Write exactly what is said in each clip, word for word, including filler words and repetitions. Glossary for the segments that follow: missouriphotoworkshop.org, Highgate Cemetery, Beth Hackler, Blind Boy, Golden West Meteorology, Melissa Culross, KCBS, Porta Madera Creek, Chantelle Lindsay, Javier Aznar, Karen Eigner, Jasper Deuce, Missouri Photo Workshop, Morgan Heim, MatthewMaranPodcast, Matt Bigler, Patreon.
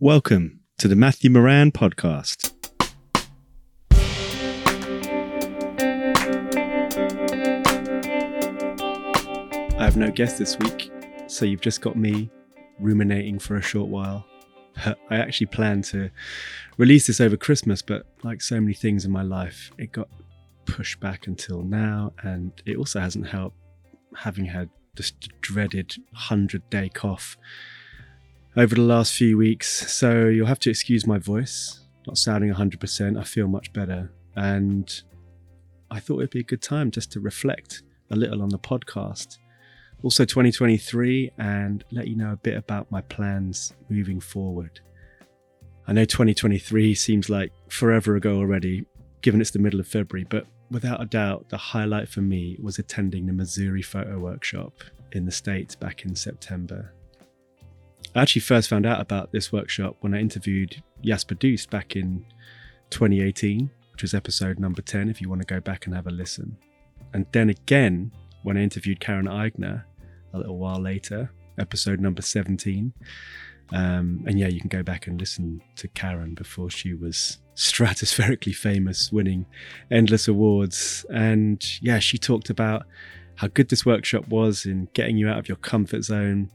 Welcome to the Matthew Moran Podcast. I have no guest this week, so you've just got me ruminating for a short while. I actually planned to release this over Christmas, but like so many things in my life, it got pushed back until now, and it also hasn't helped having had this dreaded hundred-day cough over the last few weeks, so you'll have to excuse my voice not sounding one hundred percent. I feel much better, and I thought it'd be a good time just to reflect a little on the podcast, also twenty twenty-three, and let you know a bit about my plans moving forward. I know twenty twenty-three seems like forever ago already, given it's the middle of February, but without a doubt the highlight for me was attending the Missouri Photo Workshop in the States back in September. I actually first found out about this workshop when I interviewed Jasper Deuce back in twenty eighteen, which was episode number ten, if you want to go back and have a listen. And then again, when I interviewed Karen Eigner a little while later, episode number seventeen. Um, and yeah, you can go back and listen to Karen before she was stratospherically famous, winning endless awards. And yeah, she talked about how good this workshop was in getting you out of your comfort zone.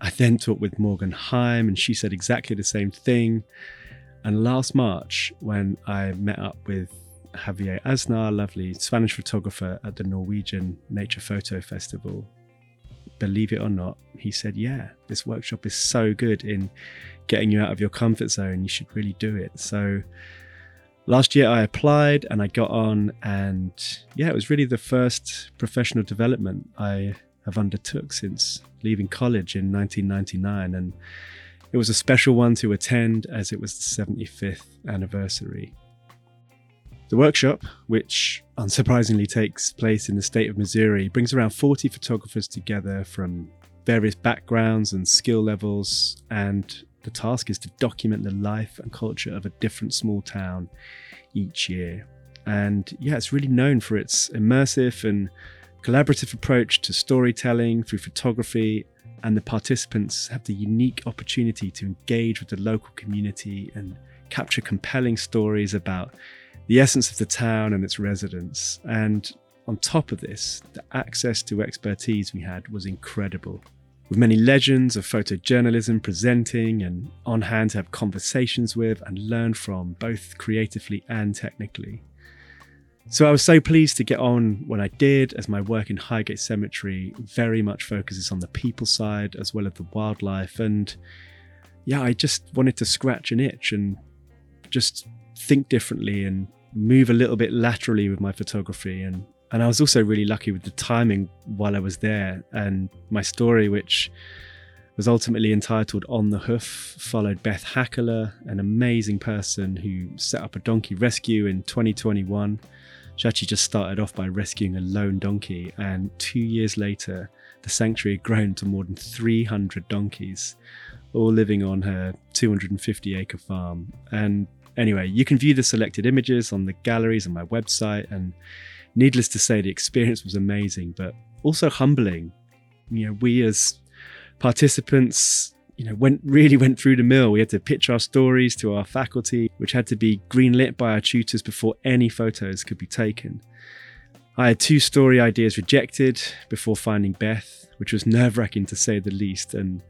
I then talked with Morgan Heim, and she said exactly the same thing. And last March, when I met up with Javier Aznar, lovely Spanish photographer at the Norwegian Nature Photo Festival, believe it or not, he said, yeah, this workshop is so good in getting you out of your comfort zone. You should really do it. So last year I applied and I got on, and yeah, it was really the first professional development I have undertook since leaving college in nineteen ninety-nine, and it was a special one to attend as it was the seventy-fifth anniversary. The workshop, which unsurprisingly takes place in the state of Missouri, brings around forty photographers together from various backgrounds and skill levels, and the task is to document the life and culture of a different small town each year. And yeah, it's really known for its immersive and collaborative approach to storytelling through photography, and the participants have the unique opportunity to engage with the local community and capture compelling stories about the essence of the town and its residents. And on top of this, the access to expertise we had was incredible, with many legends of photojournalism presenting and on hand to have conversations with and learn from, both creatively and technically. So I was so pleased to get on when I did, as my work in Highgate Cemetery very much focuses on the people side as well as the wildlife. And yeah, I just wanted to scratch an itch and just think differently and move a little bit laterally with my photography. And, and I was also really lucky with the timing while I was there, and my story, which was ultimately entitled On the Hoof, followed Beth Hackler, an amazing person who set up a donkey rescue in twenty twenty-one. She actually just started off by rescuing a lone donkey, and two years later, the sanctuary had grown to more than three hundred donkeys, all living on her two hundred fifty acre farm. And anyway, you can view the selected images on the galleries on my website, and needless to say, the experience was amazing, but also humbling. You know, we as participants, you know, went really went through the mill. We had to pitch our stories to our faculty, which had to be greenlit by our tutors before any photos could be taken. I had two story ideas rejected before finding Beth, which was nerve-wracking to say the least. And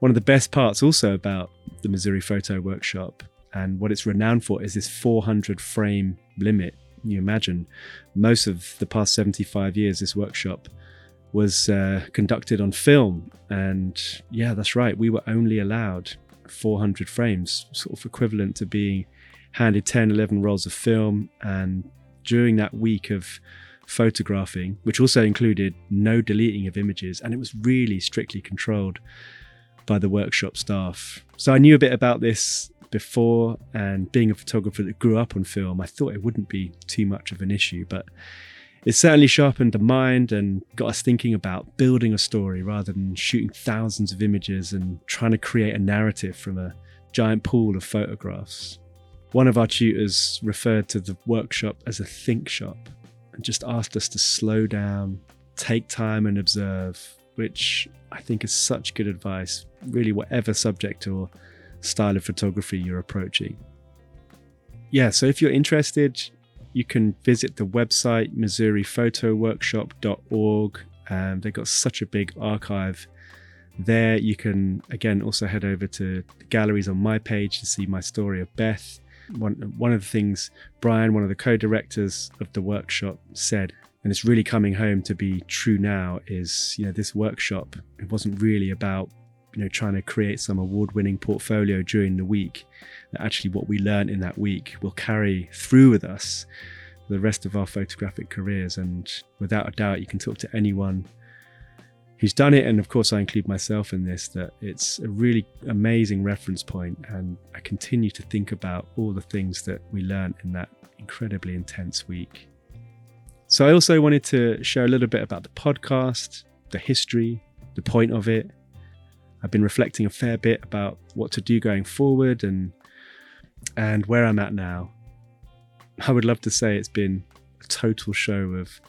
one of the best parts also about the Missouri Photo Workshop, and what it's renowned for, is this four hundred frame limit. You imagine, most of the past seventy-five years, this workshop was uh, conducted on film, and yeah, that's right, we were only allowed four hundred frames, sort of equivalent to being handed ten, eleven rolls of film. And during that week of photographing, which also included no deleting of images, and it was really strictly controlled by the workshop staff. So I knew a bit about this before, and being a photographer that grew up on film, I thought it wouldn't be too much of an issue, but it certainly sharpened the mind and got us thinking about building a story rather than shooting thousands of images and trying to create a narrative from a giant pool of photographs. One of our tutors referred to the workshop as a think shop and just asked us to slow down, take time and observe, which I think is such good advice, really, whatever subject or style of photography you're approaching. Yeah, so if you're interested, you can visit the website missouri photo workshop dot org. Um, they've got such a big archive there. You can, again, also head over to the galleries on my page to see my story of Beth. One, one of the things Brian, one of the co-directors of the workshop, said, and it's really coming home to be true now, is, you know, this workshop, it wasn't really about, you know, trying to create some award-winning portfolio during the week. Actually, what we learned in that week will carry through with us the rest of our photographic careers. And without a doubt, you can talk to anyone who's done it, and of course I include myself in this, that it's a really amazing reference point, and I continue to think about all the things that we learned in that incredibly intense week. So I also wanted to share a little bit about the podcast, the history, the point of it. I've been reflecting a fair bit about what to do going forward and and where I'm at now. I would love to say it's been a total show of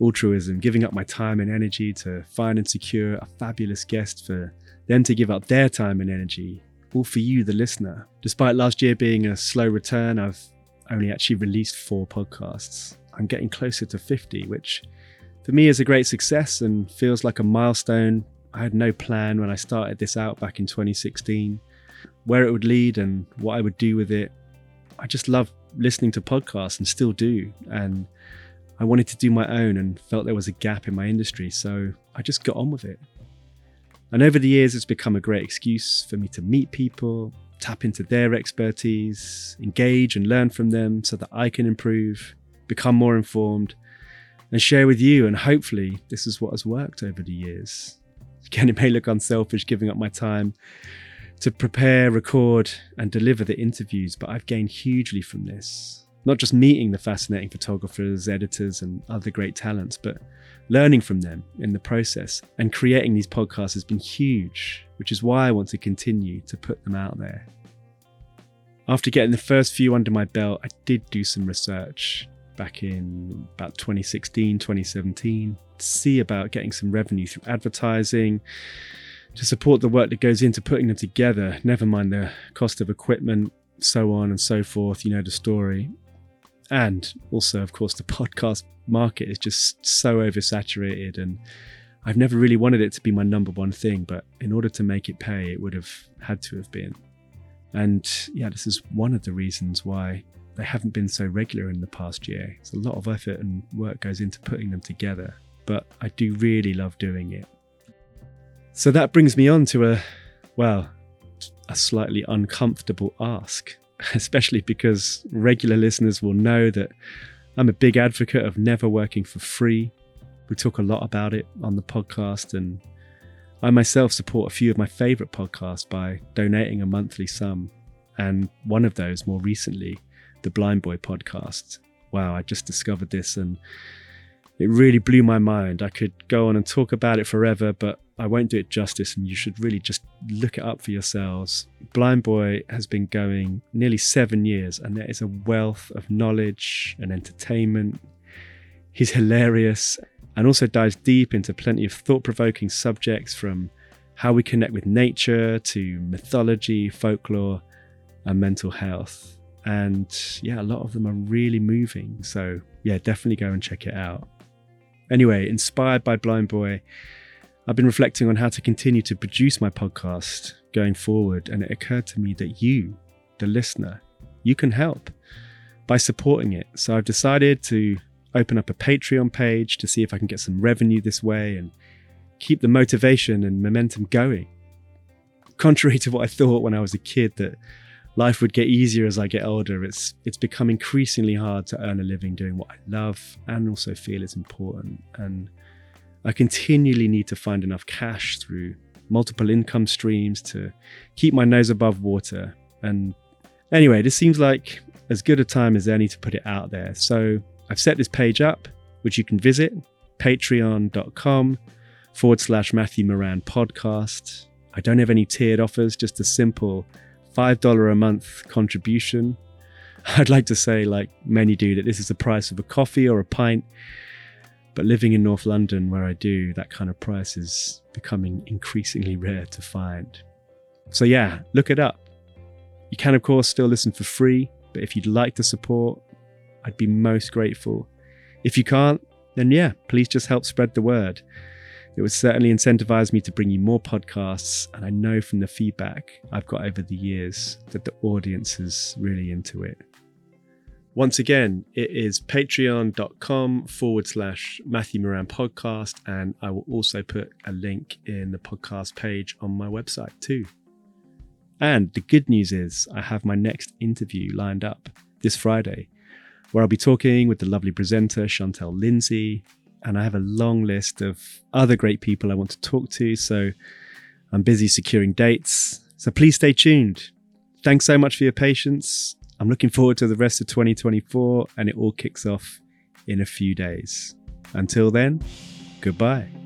altruism, giving up my time and energy to find and secure a fabulous guest for them to give up their time and energy, all for you, the listener. Despite last year being a slow return, I've only actually released four podcasts. I'm getting closer to fifty, which for me is a great success and feels like a milestone. I had no plan when I started this out back in twenty sixteen, where it would lead and what I would do with it. I just love listening to podcasts and still do, and I wanted to do my own and felt there was a gap in my industry, so I just got on with it. And over the years, it's become a great excuse for me to meet people, tap into their expertise, engage and learn from them so that I can improve, become more informed, and share with you. And hopefully this is what has worked over the years. Again, it may look unselfish giving up my time to prepare, record, and deliver the interviews, but I've gained hugely from this. Not just meeting the fascinating photographers, editors, and other great talents, but learning from them in the process. And creating these podcasts has been huge, which is why I want to continue to put them out there. After getting the first few under my belt, I did do some research back in about twenty sixteen, twenty seventeen, to see about getting some revenue through advertising, to support the work that goes into putting them together, never mind the cost of equipment, so on and so forth, you know the story. And also, of course, the podcast market is just so oversaturated, and I've never really wanted it to be my number one thing, but in order to make it pay, it would have had to have been. And yeah, this is one of the reasons why they haven't been so regular in the past year. It's a lot of effort and work goes into putting them together, but I do really love doing it. So that brings me on to a, well, a slightly uncomfortable ask, especially because regular listeners will know that I'm a big advocate of never working for free. We talk a lot about it on the podcast, and I myself support a few of my favorite podcasts by donating a monthly sum. And one of those more recently, the Blind Boy podcast. Wow, I just discovered this and it really blew my mind. I could go on and talk about it forever, but I won't do it justice, and you should really just look it up for yourselves. Blind Boy has been going nearly seven years, and there is a wealth of knowledge and entertainment. He's hilarious and also dives deep into plenty of thought-provoking subjects, from how we connect with nature to mythology, folklore, and mental health. And yeah, a lot of them are really moving. So yeah, definitely go and check it out. Anyway, inspired by Blind Boy, I've been reflecting on how to continue to produce my podcast going forward, and it occurred to me that you, the listener, you can help by supporting it. So I've decided to open up a Patreon page to see if I can get some revenue this way and keep the motivation and momentum going. Contrary to what I thought when I was a kid, that life would get easier as I get older, it's it's become increasingly hard to earn a living doing what I love and also feel is important. And I continually need to find enough cash through multiple income streams to keep my nose above water. And anyway, this seems like as good a time as any to put it out there. So I've set this page up, which you can visit, patreon.com forward slash Matthew Moran podcast. I don't have any tiered offers, just a simple five dollars a month contribution. I'd like to say, like many do, that this is the price of a coffee or a pint. But living in North London, where I do, that kind of price is becoming increasingly rare to find. So yeah, look it up. You can, of course, still listen for free, but if you'd like to support, I'd be most grateful. If you can't, then yeah, please just help spread the word. It would certainly incentivize me to bring you more podcasts, and I know from the feedback I've got over the years that the audience is really into it. Once again, it is patreon.com forward slash Matthew Moran Podcast, and I will also put a link in the podcast page on my website too. And the good news is I have my next interview lined up this Friday, where I'll be talking with the lovely presenter Chantelle Lindsay, and I have a long list of other great people I want to talk to, so I'm busy securing dates. So please stay tuned. Thanks so much for your patience. I'm looking forward to the rest of twenty twenty-four, and it all kicks off in a few days. Until then, goodbye.